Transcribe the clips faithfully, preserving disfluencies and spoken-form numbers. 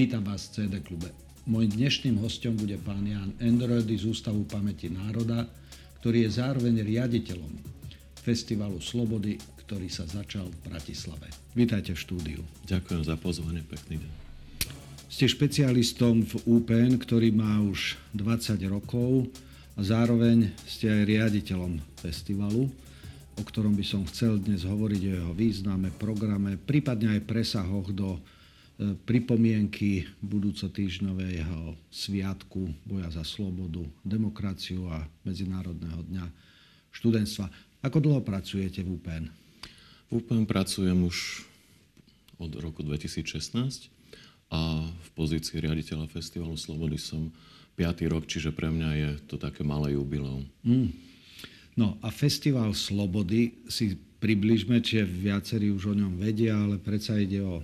Vítam vás v cé dé klube. Mojím dnešným hostom bude pán Ján Endrody z Ústavu pamäti národa, ktorý je zároveň riaditeľom Festivalu Slobody, ktorý sa začal v Bratislave. Vítajte v štúdiu. Ďakujem za pozvanie, pekný deň. Ste špecialistom v í pé en, ktorý má už dvadsať rokov a zároveň ste aj riaditeľom festivalu, o ktorom by som chcel dnes hovoriť o jeho význame, programe, prípadne aj presahoch do pripomienky budúcotýždňového sviatku boja za slobodu, demokraciu a Medzinárodného dňa študentstva. Ako dlho pracujete v í pé en? V í pé en pracujem už od roku dvetisíc šestnásť a v pozícii riaditeľa Festivalu Slobody som piaty rok, čiže pre mňa je to také malé jubileum. Mm. No a Festival Slobody si približme, čiže viacerí už o ňom vedia, ale predsa ide o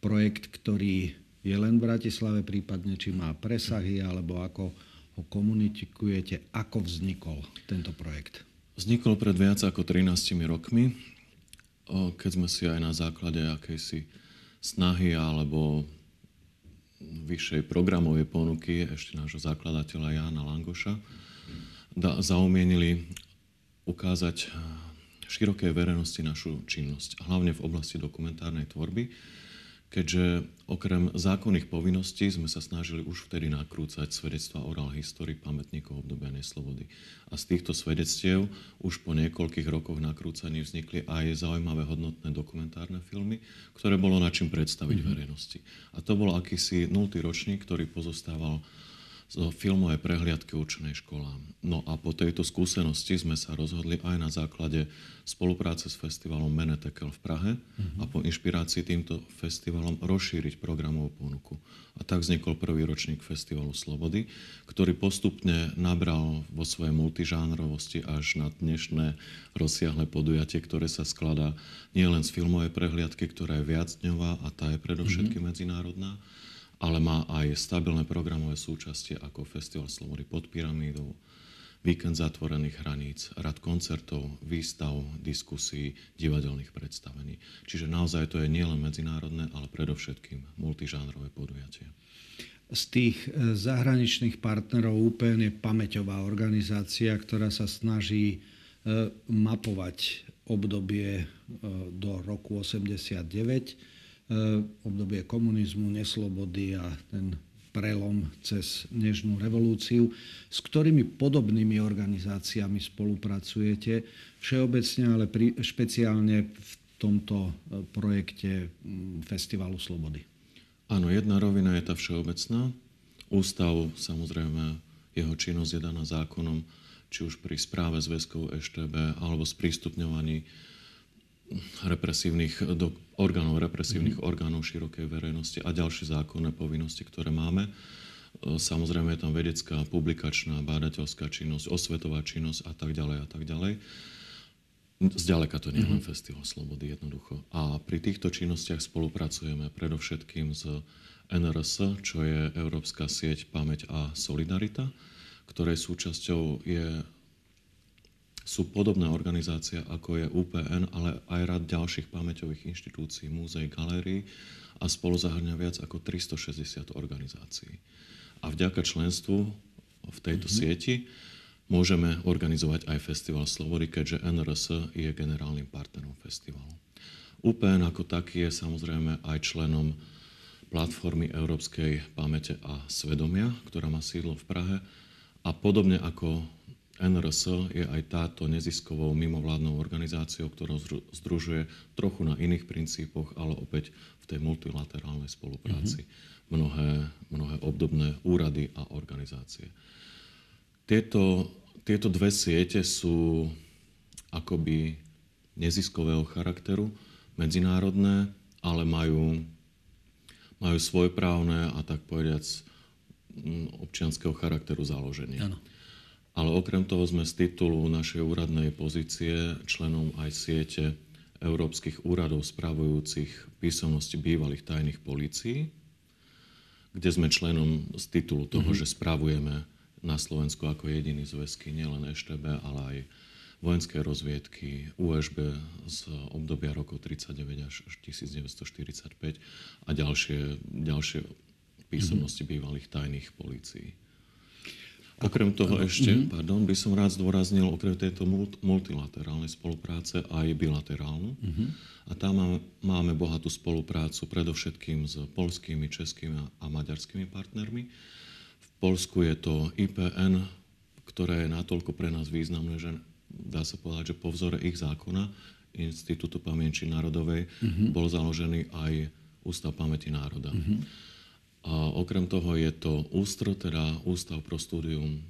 projekt, ktorý je len v Bratislave, prípadne či má presahy, alebo ako ho komunikujete. Ako vznikol tento projekt? Vznikol pred viac ako trinástimi rokmi, keď sme si aj na základe akejsi snahy alebo vyššej programovej ponuky ešte nášho zakladateľa Jána Langoša zaumienili ukázať širokej verejnosti našu činnosť, hlavne v oblasti dokumentárnej tvorby, keďže okrem zákonných povinností sme sa snažili už vtedy nakrúcať svedectvá oral histórii pamätníkov obdobia neslobody. A z týchto svedectiev už po niekoľkých rokoch nakrúcaní vznikli aj zaujímavé hodnotné dokumentárne filmy, ktoré bolo načím predstaviť mm-hmm. verejnosti. A to bol akýsi nultý ročník, ktorý pozostával zo filmovej prehliadky určenej školám. No a po tejto skúsenosti sme sa rozhodli aj na základe spolupráce s festivalom Menetekel v Prahe mm-hmm. a po inšpirácii týmto festivalom rozšíriť programovú ponuku. A tak vznikol prvý ročník Festivalu Slobody, ktorý postupne nabral vo svojej multižánrovosti až na dnešné rozsiahle podujatie, ktoré sa skladá nielen z filmovej prehliadky, ktorá je viacdňová a tá je predovšetky mm-hmm. medzinárodná, ale má aj stabilné programové súčasti ako Festival Slobody pod pyramídou, víkend zatvorených hraníc, rad koncertov, výstav, diskusí, divadelných predstavení. Čiže naozaj to je nielen medzinárodné, ale predovšetkým multižánrové podujatie. Z tých zahraničných partnerov í pé en je pamäťová organizácia, ktorá sa snaží mapovať obdobie do roku osemdesiatdeväť, obdobie komunizmu, neslobody a ten prelom cez nežnú revolúciu. S ktorými podobnými organizáciami spolupracujete? Všeobecne, ale pri, špeciálne v tomto projekte Festivalu Slobody. Áno, jedna rovina je tá všeobecná. Ústav, samozrejme, jeho činnosť je daná zákonom, či už pri správe zväzkov e š té bé alebo sprístupňovaní represívnych do, orgánov, represívnych orgánov širokej verejnosti a ďalšie zákonné povinnosti, ktoré máme. Samozrejme je tam vedecká, publikačná, bádateľská činnosť, osvetová činnosť a tak ďalej a tak ďalej. Zďaleka to nie je len Festival Slobody, jednoducho. A pri týchto činnostiach spolupracujeme predovšetkým s en er es, čo je Európska sieť pamäť a solidarita, ktorej súčasťou je sú podobné organizácie, ako je í pé en, ale aj rad ďalších pamäťových inštitúcií, múzeí, galérií a spolu zahrňa viac ako tristošesťdesiat organizácií. A vďaka členstvu v tejto mm-hmm. sieti môžeme organizovať aj Festival Slobody, keďže en er es je generálnym partnerom festivalu. í pé en ako taký je samozrejme aj členom Platformy európskej pamäte a svedomia, ktorá má sídlo v Prahe a podobne ako en er es je aj táto neziskovou mimovládnou organizáciou, ktorá združuje trochu na iných princípoch, ale opäť v tej multilaterálnej spolupráci mm-hmm. mnohé, mnohé obdobné úrady a organizácie. Tieto, tieto dve siete sú akoby neziskového charakteru, medzinárodné, ale majú, majú svojeprávne a tak povediac občianskeho charakteru založenie. Áno. Ale okrem toho sme z titulu našej úradnej pozície členom aj siete európskych úradov spravujúcich písomnosti bývalých tajných polícií, kde sme členom z titulu toho, mm-hmm. že spravujeme na Slovensku ako jediný zväzky nielen e š té bé, ale aj vojenské rozviedky, ú es bé z obdobia rokov tridsaťdeväť až devätnásťstoštyridsaťpäť a ďalšie, ďalšie písomnosti bývalých tajných polícií. Okrem toho ešte, pardon, by som rád zdôraznil okrem tejto multilaterálnej spolupráce aj bilaterálnu. Uh-huh. A tam máme bohatú spoluprácu predovšetkým s poľskými, českými a maďarskými partnermi. V Poľsku je to I P N, ktoré je natoľko pre nás významné, že dá sa povedať, že po vzore ich zákona Inštitútu pamäti národovej uh-huh. bol založený aj Ústav pamäti národa. Uh-huh. A okrem toho je to ÚSTR, teda Ústav pro studium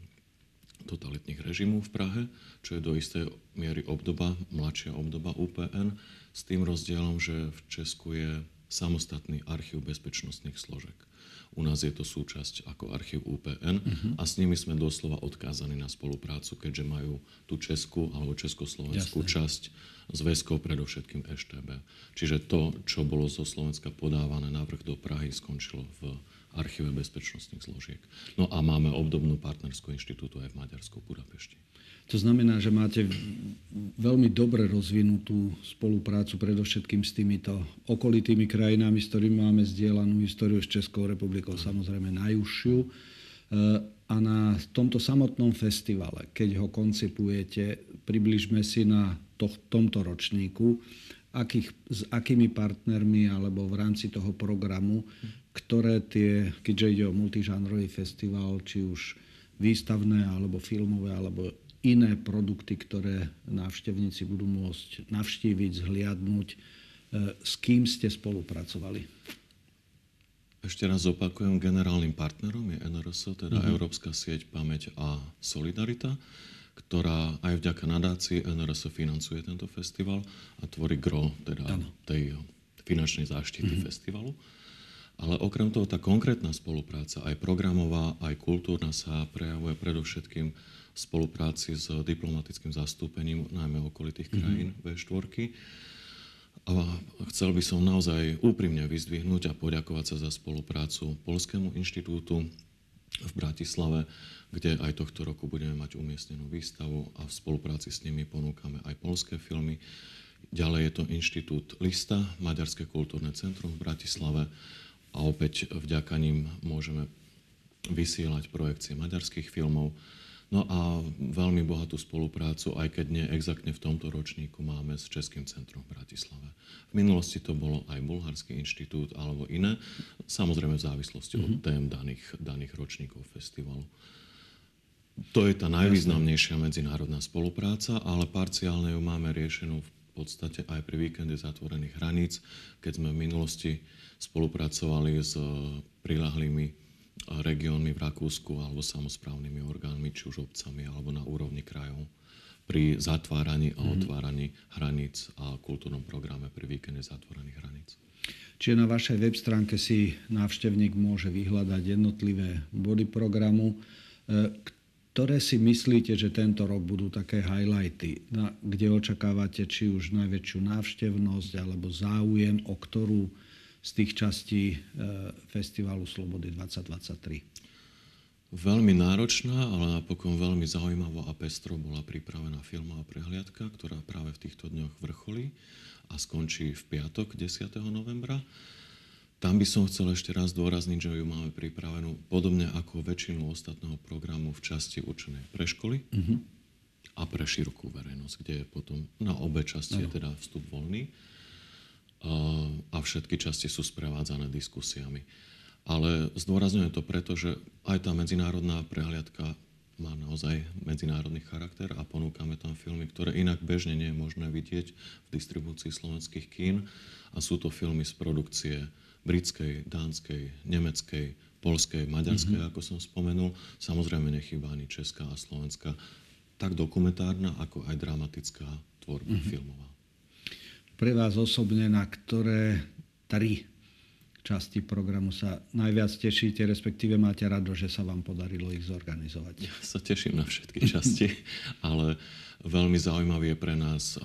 totalitných režimov v Prahe, čo je do istej miery obdoba, mladšia obdoba I P N, s tým rozdielom, že v Česku je samostatný archív bezpečnostných složiek. U nás je to súčasť ako archív I P N uh-huh. a s nimi sme doslova odkázaní na spoluprácu, keďže majú tú českú alebo československú Jasne. Časť zväzkov predovšetkým E Š T B. Čiže to, čo bolo zo Slovenska podávané navrch do Prahy, skončilo v archíve bezpečnostných zložiek. No a máme obdobnú partnerskú inštitútu aj v Maďarsku, Budapešti. To znamená, že máte veľmi dobre rozvinutú spoluprácu predovšetkým s týmito okolitými krajinami, s ktorými máme zdieľanú históriu, s Českou republikou, samozrejme najúžšiu. A na tomto samotnom festivale, keď ho koncipujete, približme si na to, tomto ročníku, akých, s akými partnermi alebo v rámci toho programu, ktoré tie, keďže ide o multižánrový festival, či už výstavné alebo filmové, alebo iné produkty, ktoré návštevníci budú môcť navštíviť, zhliadnúť. S kým ste spolupracovali? Ešte raz opakujem, generálnym partnerom je N R S, teda uh-huh. Európska sieť pamäť a solidarita, ktorá aj vďaka nadácii N R S financuje tento festival a tvorí gro teda ano. tej finančnej záštity uh-huh. festivalu. Ale okrem toho tá konkrétna spolupráca, aj programová, aj kultúrna, sa prejavuje predovšetkým v spolupráci s diplomatickým zastúpením najmä okolitých krajín mm-hmm. V štyri. A chcel by som naozaj úprimne vyzdvihnúť a poďakovať sa za spoluprácu Polskému inštitútu v Bratislave, kde aj tohto roku budeme mať umiestnenú výstavu a v spolupráci s nimi ponúkame aj polské filmy. Ďalej je to Inštitút Lista, Maďarské kultúrne centrum v Bratislave, a opäť vďaka nim môžeme vysielať projekcie maďarských filmov. No a veľmi bohatú spoluprácu, aj keď nie exaktne v tomto ročníku, máme s Českým centrum v Bratislave. V minulosti to bolo aj Bulharský inštitút alebo iné, samozrejme v závislosti mm-hmm. od tém daných, daných ročníkov festivalu. To je tá najvýznamnejšia medzinárodná spolupráca, ale parciálne ju máme riešenú v podstate aj pri víkende zatvorených hraníc, keď sme v minulosti spolupracovali s priľahlými regiónmi v Rakúsku alebo samosprávnymi orgánmi, či už obcami alebo na úrovni krajov pri zatváraní a otváraní hraníc a kultúrnom programe pri víkende zatvorených hraníc. Čiže na vašej web stránke si návštevník môže vyhľadať jednotlivé body programu, ktoré si myslíte, že tento rok budú také highlighty, na, kde očakávate či už najväčšiu návštevnosť alebo záujem, o ktorú z tých častí e, Festivalu Slobody dvadsať dvadsaťtri? Veľmi náročná, ale napokon veľmi zaujímavá a pestro bola pripravená filmová prehliadka, ktorá práve v týchto dňoch vrcholí a skončí v piatok desiateho novembra. Tam by som chcel ešte raz dôrazniť, že ju máme pripravenú podobne ako väčšinu ostatného programu v časti určenej pre školy mm-hmm. a pre širokú verejnosť, kde je potom na obe časti no. je teda vstup voľný a všetky časti sú sprevádzané diskusiami. Ale zdôrazňujem to preto, že aj tá medzinárodná prehliadka má naozaj medzinárodný charakter a ponúkame tam filmy, ktoré inak bežne nie je možné vidieť v distribúcii slovenských kín a sú to filmy z produkcie britskej, dánskej, nemeckej, poľskej, maďarskej, mm-hmm. ako som spomenul. Samozrejme nechýba ani česká a slovenská, tak dokumentárna, ako aj dramatická tvorba mm-hmm. filmová. Pre vás osobne, na ktoré tri časti programu sa najviac tešíte, respektíve máte rado, že sa vám podarilo ich zorganizovať? Ja sa teším na všetky časti, ale veľmi zaujímavý je pre nás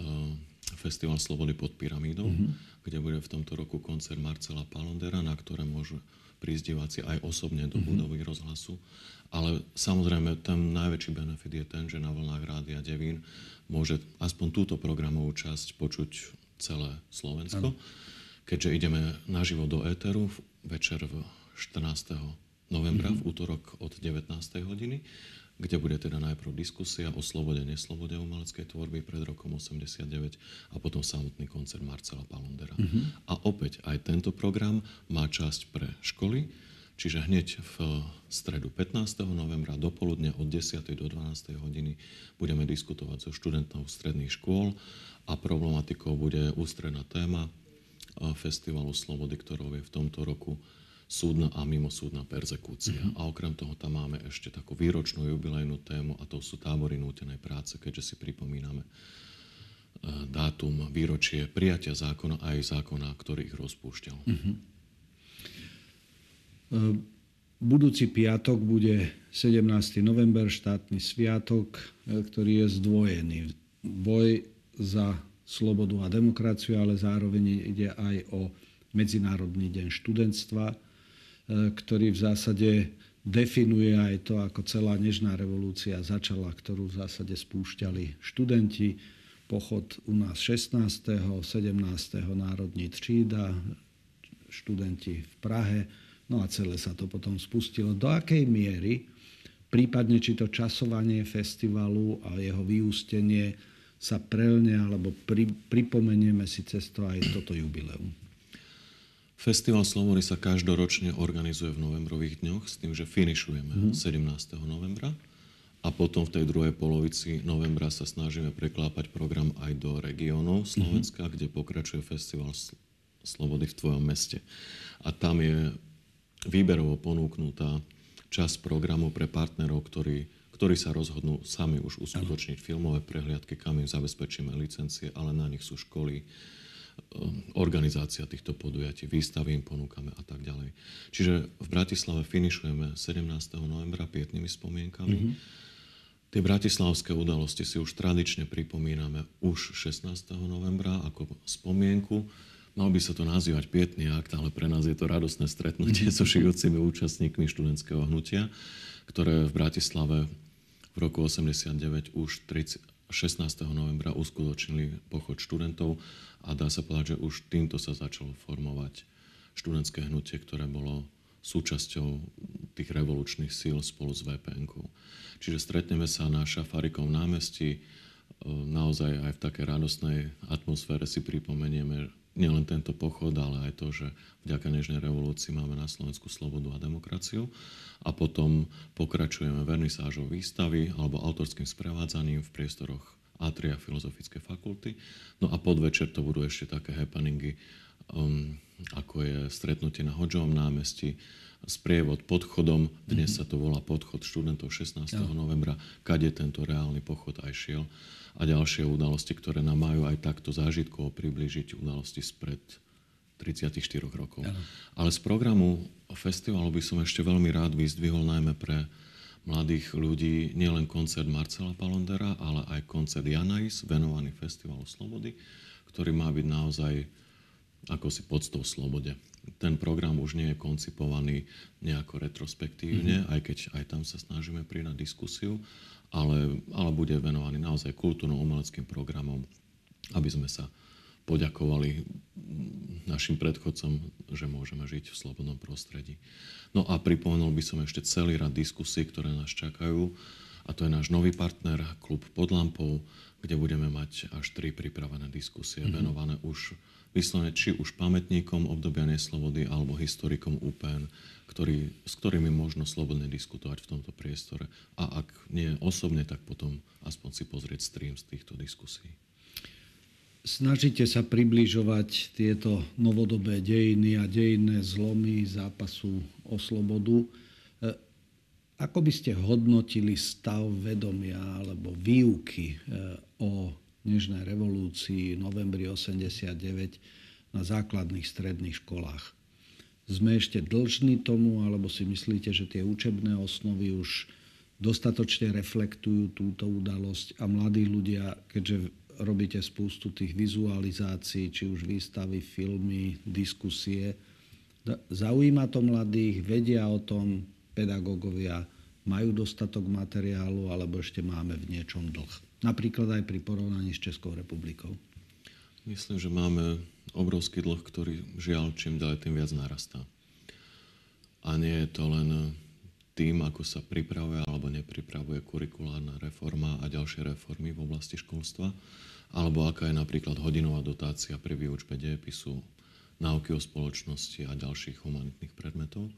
Festival Slobody pod pyramídou, mm-hmm. kde bude v tomto roku koncert Marcela Palondera, na ktoré môžu prísť diváci aj osobne do mm-hmm. budovy rozhlasu. Ale samozrejme, ten najväčší benefit je ten, že na vlnách Rádia Devín môže aspoň túto programovú časť počuť celé Slovensko. Ano. Keďže ideme naživo do éteru, večer v štrnásteho novembra mm-hmm. v útorok od devätnástej hodiny, kde bude teda najprv diskusia o slobode, neslobode umeleckej tvorby pred rokom osemdesiatdeväť a potom samotný koncert Marcela Palondera. Mm-hmm. A opäť aj tento program má časť pre školy, čiže hneď v stredu pätnásteho novembra do poludne od desiatej do dvanástej hodiny budeme diskutovať so študentov stredných škôl a problematikou bude ústredná téma Festivalu Slobody, ktorou je v tomto roku súdna a mimosúdna perzekúcia. Uh-huh. A okrem toho tam máme ešte takú výročnú jubilejnú tému a to sú tábory nútenej práce, keďže si pripomíname dátum výročie prijatia zákona a aj zákona, ktorý ich rozpúšťal. Uh-huh. Budúci piatok bude sedemnásteho november, štátny sviatok, ktorý je zdvojený. Boj za slobodu a demokraciu, ale zároveň ide aj o Medzinárodný deň študentstva, ktorý v zásade definuje aj to, ako celá nežná revolúcia začala, ktorú v zásade spúšťali študenti. Pochod u nás šestnásteho, sedemnásteho národní třída, študenti v Prahe. No a celé sa to potom spustilo. Do akej miery, prípadne či to časovanie festivalu a jeho vyústenie sa prelne, alebo pri, pripomenieme si cez to aj toto jubileum? Festival Slobody sa každoročne organizuje v novembrových dňoch s tým, že finišujeme mm. sedemnásteho novembra a potom v tej druhej polovici novembra sa snažíme preklápať program aj do regiónov Slovenska, mm. kde pokračuje Festival Slobody v tvojom meste. A tam je výberovo ponúknutá časť programu pre partnerov, ktorí, ktorí sa rozhodnú sami už uskutočniť filmové prehliadky, kam im zabezpečíme licencie, ale na nich sú školy, organizácia týchto podujatí, výstavy im ponúkame a tak ďalej. Čiže v Bratislave finišujeme sedemnásteho novembra pietnymi spomienkami. Mm-hmm. Tie bratislavské udalosti si už tradične pripomíname už šestnásteho novembra ako spomienku. Mal by sa to nazývať pietný akt, ale pre nás je to radosné stretnutie mm-hmm. so žijúcimi účastníkmi študentského hnutia, ktoré v Bratislave v roku osemdesiatdeväť už tridsať šestnásteho novembra uskutočnili pochod študentov a dá sa povedať, že už týmto sa začalo formovať študentské hnutie, ktoré bolo súčasťou tých revolučných síl spolu s vé pé en kou. Čiže stretneme sa na Šafárikovom námestí, naozaj aj v takej radosnej atmosfére si pripomenieme nielen tento pochod, ale aj to, že vďaka nežnej revolúcii máme na Slovensku slobodu a demokraciu. A potom pokračujeme vernisážou výstavy alebo autorským sprevádzaním v priestoroch Atria Filozofickej fakulty. No a podvečer to budú ešte také happeningy, um, ako je stretnutie na Hodžovom námestí, sprievod pod chodom, dnes mm-hmm. sa to volá podchod študentov šestnásteho novembra, kade tento reálny pochod aj šiel. A ďalšie udalosti, ktoré nám majú aj takto zážitkovo priblížiť udalosti spred tridsiatich štyroch rokov. Ano. Ale z programu festivalu by som ešte veľmi rád vyzdvihol najmä pre mladých ľudí nielen koncert Marcela Palondera, ale aj koncert JANAIS, venovaný Festivalu Slobody, ktorý má byť naozaj akosi poctou slobode. Ten program už nie je koncipovaný nejako retrospektívne, mm-hmm. aj keď aj tam sa snažíme pridať diskusiu, ale, ale bude venovaný naozaj kultúrno-umeleckým programom, aby sme sa poďakovali našim predchodcom, že môžeme žiť v slobodnom prostredí. No a pripomenul by som ešte celý rad diskusí, ktoré nás čakajú, a to je náš nový partner, klub Pod Lampou, kde budeme mať až tri pripravené diskusie, mm-hmm. venované už vyslovene či už pamätníkom obdobia neslobody alebo historikom í pé en, ktorý, s ktorými možno slobodne diskutovať v tomto priestore. A ak nie osobne, tak potom aspoň si pozrieť stream z týchto diskusí. Snažíte sa približovať tieto novodobé dejiny a dejinné zlomy zápasu o slobodu. Ako by ste hodnotili stav vedomia alebo výuky o nežnej revolúcii novembri osemdesiatdeväť na základných stredných školách? Sme ešte dlžní tomu, alebo si myslíte, že tie učebné osnovy už dostatočne reflektujú túto udalosť a mladí ľudia, keďže robíte spústu tých vizualizácií, či už výstavy, filmy, diskusie, zaujíma to mladých, vedia o tom pedagógovia, majú dostatok materiálu, alebo ešte máme v niečom dlh? Napríklad aj pri porovnaní s Českou republikou. Myslím, že máme obrovský dlh, ktorý žiaľ čím ďalej tým viac narastá. A nie je to len tým, ako sa pripravuje alebo nepripravuje kurikulárna reforma a ďalšie reformy v oblasti školstva, alebo aká je napríklad hodinová dotácia pri výučbe dejepisu, náuky o spoločnosti a ďalších humanitných predmetov.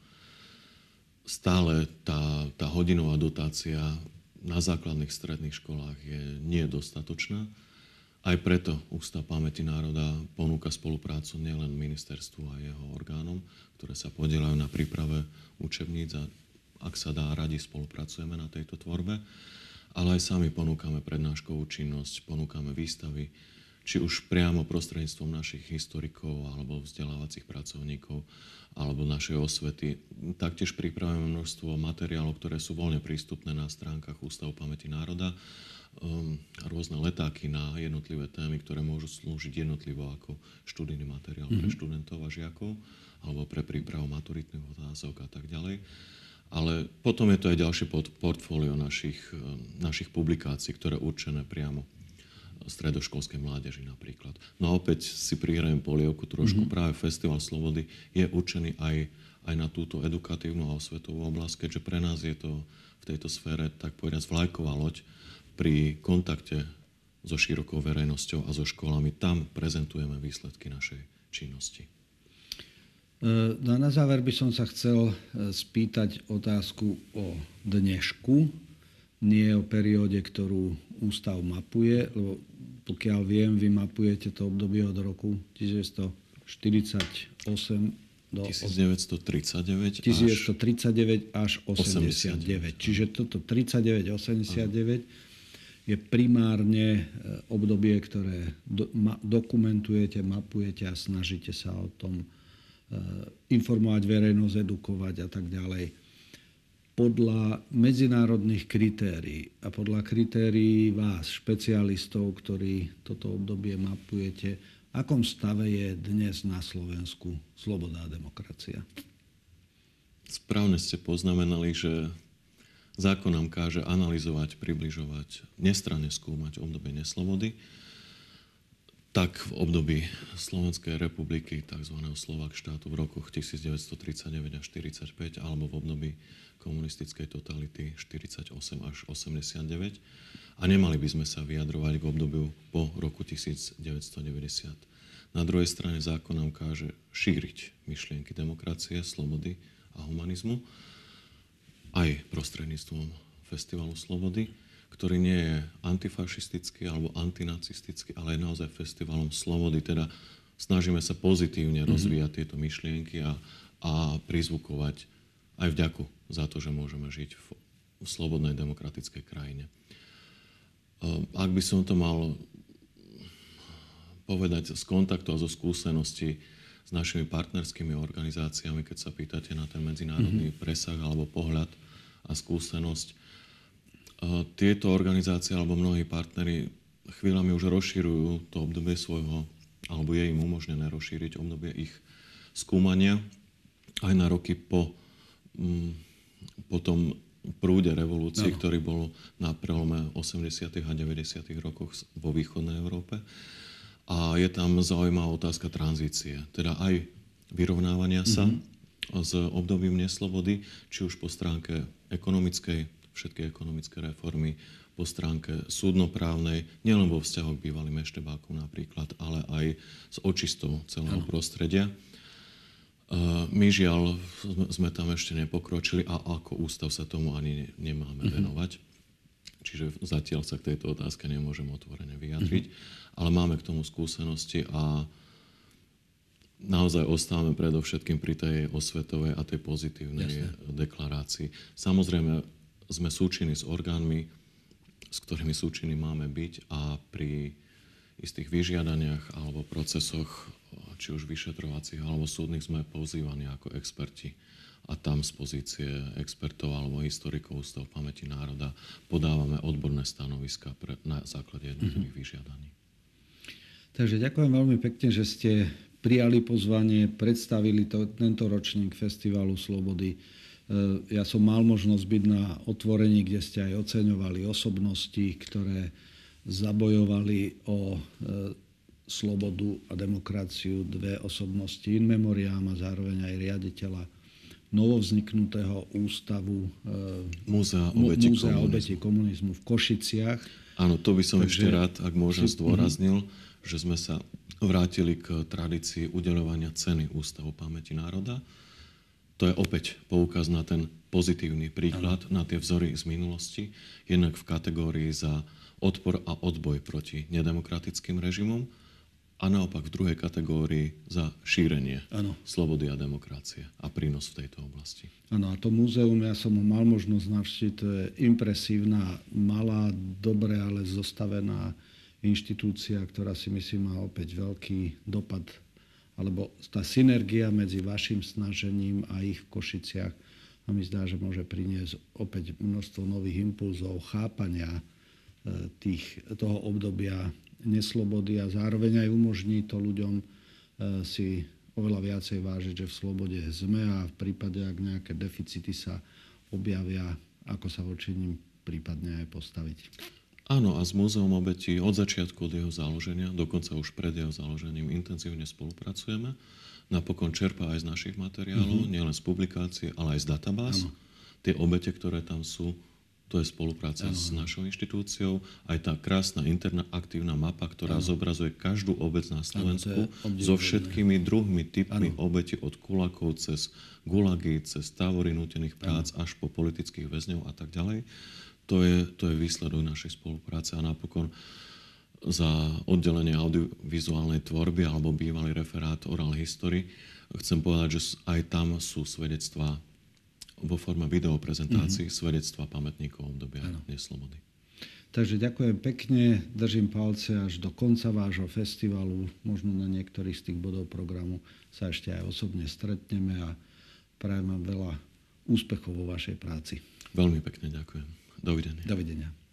Stále tá, tá hodinová dotácia na základných stredných školách je nedostatočná. Aj preto Ústav pamäti národa ponúka spoluprácu nielen ministerstvu a jeho orgánom, ktoré sa podieľajú na príprave učebníc a ak sa dá, radi spolupracujeme na tejto tvorbe, ale aj sami ponúkame prednáškovú činnosť, ponúkame výstavy, či už priamo prostredníctvom našich historikov alebo vzdelávacích pracovníkov alebo našej osvety. Taktiež pripravujeme množstvo materiálov, ktoré sú voľne prístupné na stránkach Ústavu pamäti národa, rôzne letáky na jednotlivé témy, ktoré môžu slúžiť jednotlivo ako študijný materiál pre študentov a žiakov alebo pre prípravu maturitných otázok a tak ďalej. Ale potom je to aj ďalšie portfólio našich, našich publikácií, ktoré je určené priamo stredoškolskej mládeži napríklad. No a opäť si prihrajem polievku trošku. Mm-hmm. Práve Festival Slobody je určený aj, aj na túto edukatívnu a osvetovú oblasť, keďže pre nás je to v tejto sfére, tak povedať, vlajková loď pri kontakte so širokou verejnosťou a so školami. Tam prezentujeme výsledky našej činnosti. No a na záver by som sa chcel spýtať otázku o dnešku, nie o perióde, ktorú ústav mapuje, lebo pokiaľ viem, vy mapujete to obdobie od roku devätnásťstoštyridsaťosem do devätnásťstotridsaťdeväť až osemdesiatdeväť. Čiže toto tridsaťdeväť osemdesiatdeväť je primárne obdobie, ktoré dokumentujete, mapujete a snažíte sa o tom informovať verejnosť, edukovať a tak ďalej. Podľa medzinárodných kritérií a podľa kritérií vás, špecialistov, ktorí toto obdobie mapujete, v akom stave je dnes na Slovensku sloboda a demokracia? Správne ste poznamenali, že zákon nám káže analyzovať, približovať, nestranne skúmať obdobie neslobody. Tak v období Slovenskej republiky, tzv. Slovák štátu v rokoch devätnásťstotridsaťdeväť až devätnásťstoštyridsaťpäť alebo v období komunistickej totality štyridsaťosem až osemdesiatdeväť. A nemali by sme sa vyjadrovať k obdobiu po roku devätnásťstodeväťdesiat. Na druhej strane zákon nám káže šíriť myšlienky demokracie, slobody a humanizmu aj prostredníctvom Festivalu Slobody, ktorý nie je antifašistický alebo antinacistický, ale je naozaj festivalom slobody. Teda snažíme sa pozitívne rozvíjať mm-hmm. tieto myšlienky a, a prizvukovať aj vďaku za to, že môžeme žiť v, v slobodnej demokratickej krajine. Ak by som to mal povedať z kontaktu a zo skúsenosti s našimi partnerskými organizáciami, keď sa pýtate na ten medzinárodný mm-hmm. presah alebo pohľad a skúsenosť, tieto organizácie alebo mnohí partneri chvíľami už rozširujú to obdobie svojho, alebo je im umožnené rozšíriť obdobie ich skúmania aj na roky po, po tom prúde revolúcii, no. ktorý bol na prelome osemdesiatych a deväťdesiatych rokoch vo východnej Európe. A je tam zaujímavá otázka tranzície, teda aj vyrovnávania sa mm-hmm. s obdobím neslobody, či už po stránke ekonomickej, všetky ekonomické reformy, po stránke súdnoprávnej, nielen vo vzťahu k bývalým eštebákom napríklad, ale aj s očistou celého prostredia. My žiaľ sme tam ešte nepokročili a ako ústav sa tomu ani nemáme mm-hmm. venovať. Čiže zatiaľ sa k tejto otázke nemôžem otvorene vyjadriť, mm-hmm. ale máme k tomu skúsenosti a naozaj ostávame predovšetkým pri tej osvetovej a tej pozitívnej Jasne. deklarácii. Samozrejme, sme súčinní s orgánmi, s ktorými súčinní máme byť a pri istých vyžiadaniach alebo procesoch, či už vyšetrovacích alebo súdnych, sme pozývaní ako experti. A tam z pozície expertov alebo historikov Ústavu pamäti národa podávame odborné stanoviska pre, na základe jednotlivých mm-hmm. vyžiadaní. Takže ďakujem veľmi pekne, že ste prijali pozvanie, predstavili to, tento ročník Festivalu Slobody. Ja som mal možnosť byť na otvorení, kde ste aj oceňovali osobnosti, ktoré zabojovali o e, slobodu a demokraciu, dve osobnosti in memoriam a zároveň aj riaditeľa novovzniknutého ústavu e, Múzea obetí komunizmu. komunizmu v Košiciach. Áno, to by som Takže, ešte rád, ak môžem, zdôraznil, uh-huh. že sme sa vrátili k tradícii udeľovania ceny Ústavu pamäti národa. To je opäť poukaz na ten pozitívny príklad, ano. na tie vzory z minulosti, jednak v kategórii za odpor a odboj proti nedemokratickým režimom a naopak v druhej kategórii za šírenie ano. slobody a demokracie a prínos v tejto oblasti. Áno, a to múzeum, ja som mal možnosť navštíviť, to je impresívna, malá, dobre, ale zostavená inštitúcia, ktorá si myslím má opäť veľký dopad, alebo tá synergia medzi vašim snažením a ich v Košiciach a mi zdá, že môže priniesť opäť množstvo nových impulzov, chápania tých, toho obdobia neslobody a zároveň aj umožní to ľuďom si oveľa viacej vážiť, že v slobode sme a v prípade, ak nejaké deficity sa objavia, ako sa voči nim prípadne aj postaviť. Áno, a s Múzeum obetí od začiatku, od jeho založenia, dokonca už pred jeho založením intenzívne spolupracujeme. Napokon čerpá aj z našich materiálov, mm-hmm. nielen z publikácií, ale aj z databáz. Ano. Tie obete, ktoré tam sú, to je spolupráca ano. s našou inštitúciou. Aj tá krásna interná aktívna mapa, ktorá ano. zobrazuje každú obec na Slovensku ano, so všetkými druhmi, typmi ano. obeti od kulakov cez gulagy, cez tábory nútených prác ano. až po politických väzňov a tak ďalej. To je, to je výsledok našej spolupráce a napokon za oddelenie audiovizuálnej tvorby alebo bývalý referát Oral History. Chcem povedať, že aj tam sú svedectvá vo forme videoprezentácií, mm-hmm. svedectvá pamätníkov obdobia neslobody. Takže ďakujem pekne, držím palce až do konca vášho festivalu. Možno na niektorých z tých bodov programu sa ešte aj osobne stretneme a prajem vám veľa úspechov vo vašej práci. Veľmi pekne ďakujem. Dovidenia. Dovidenia.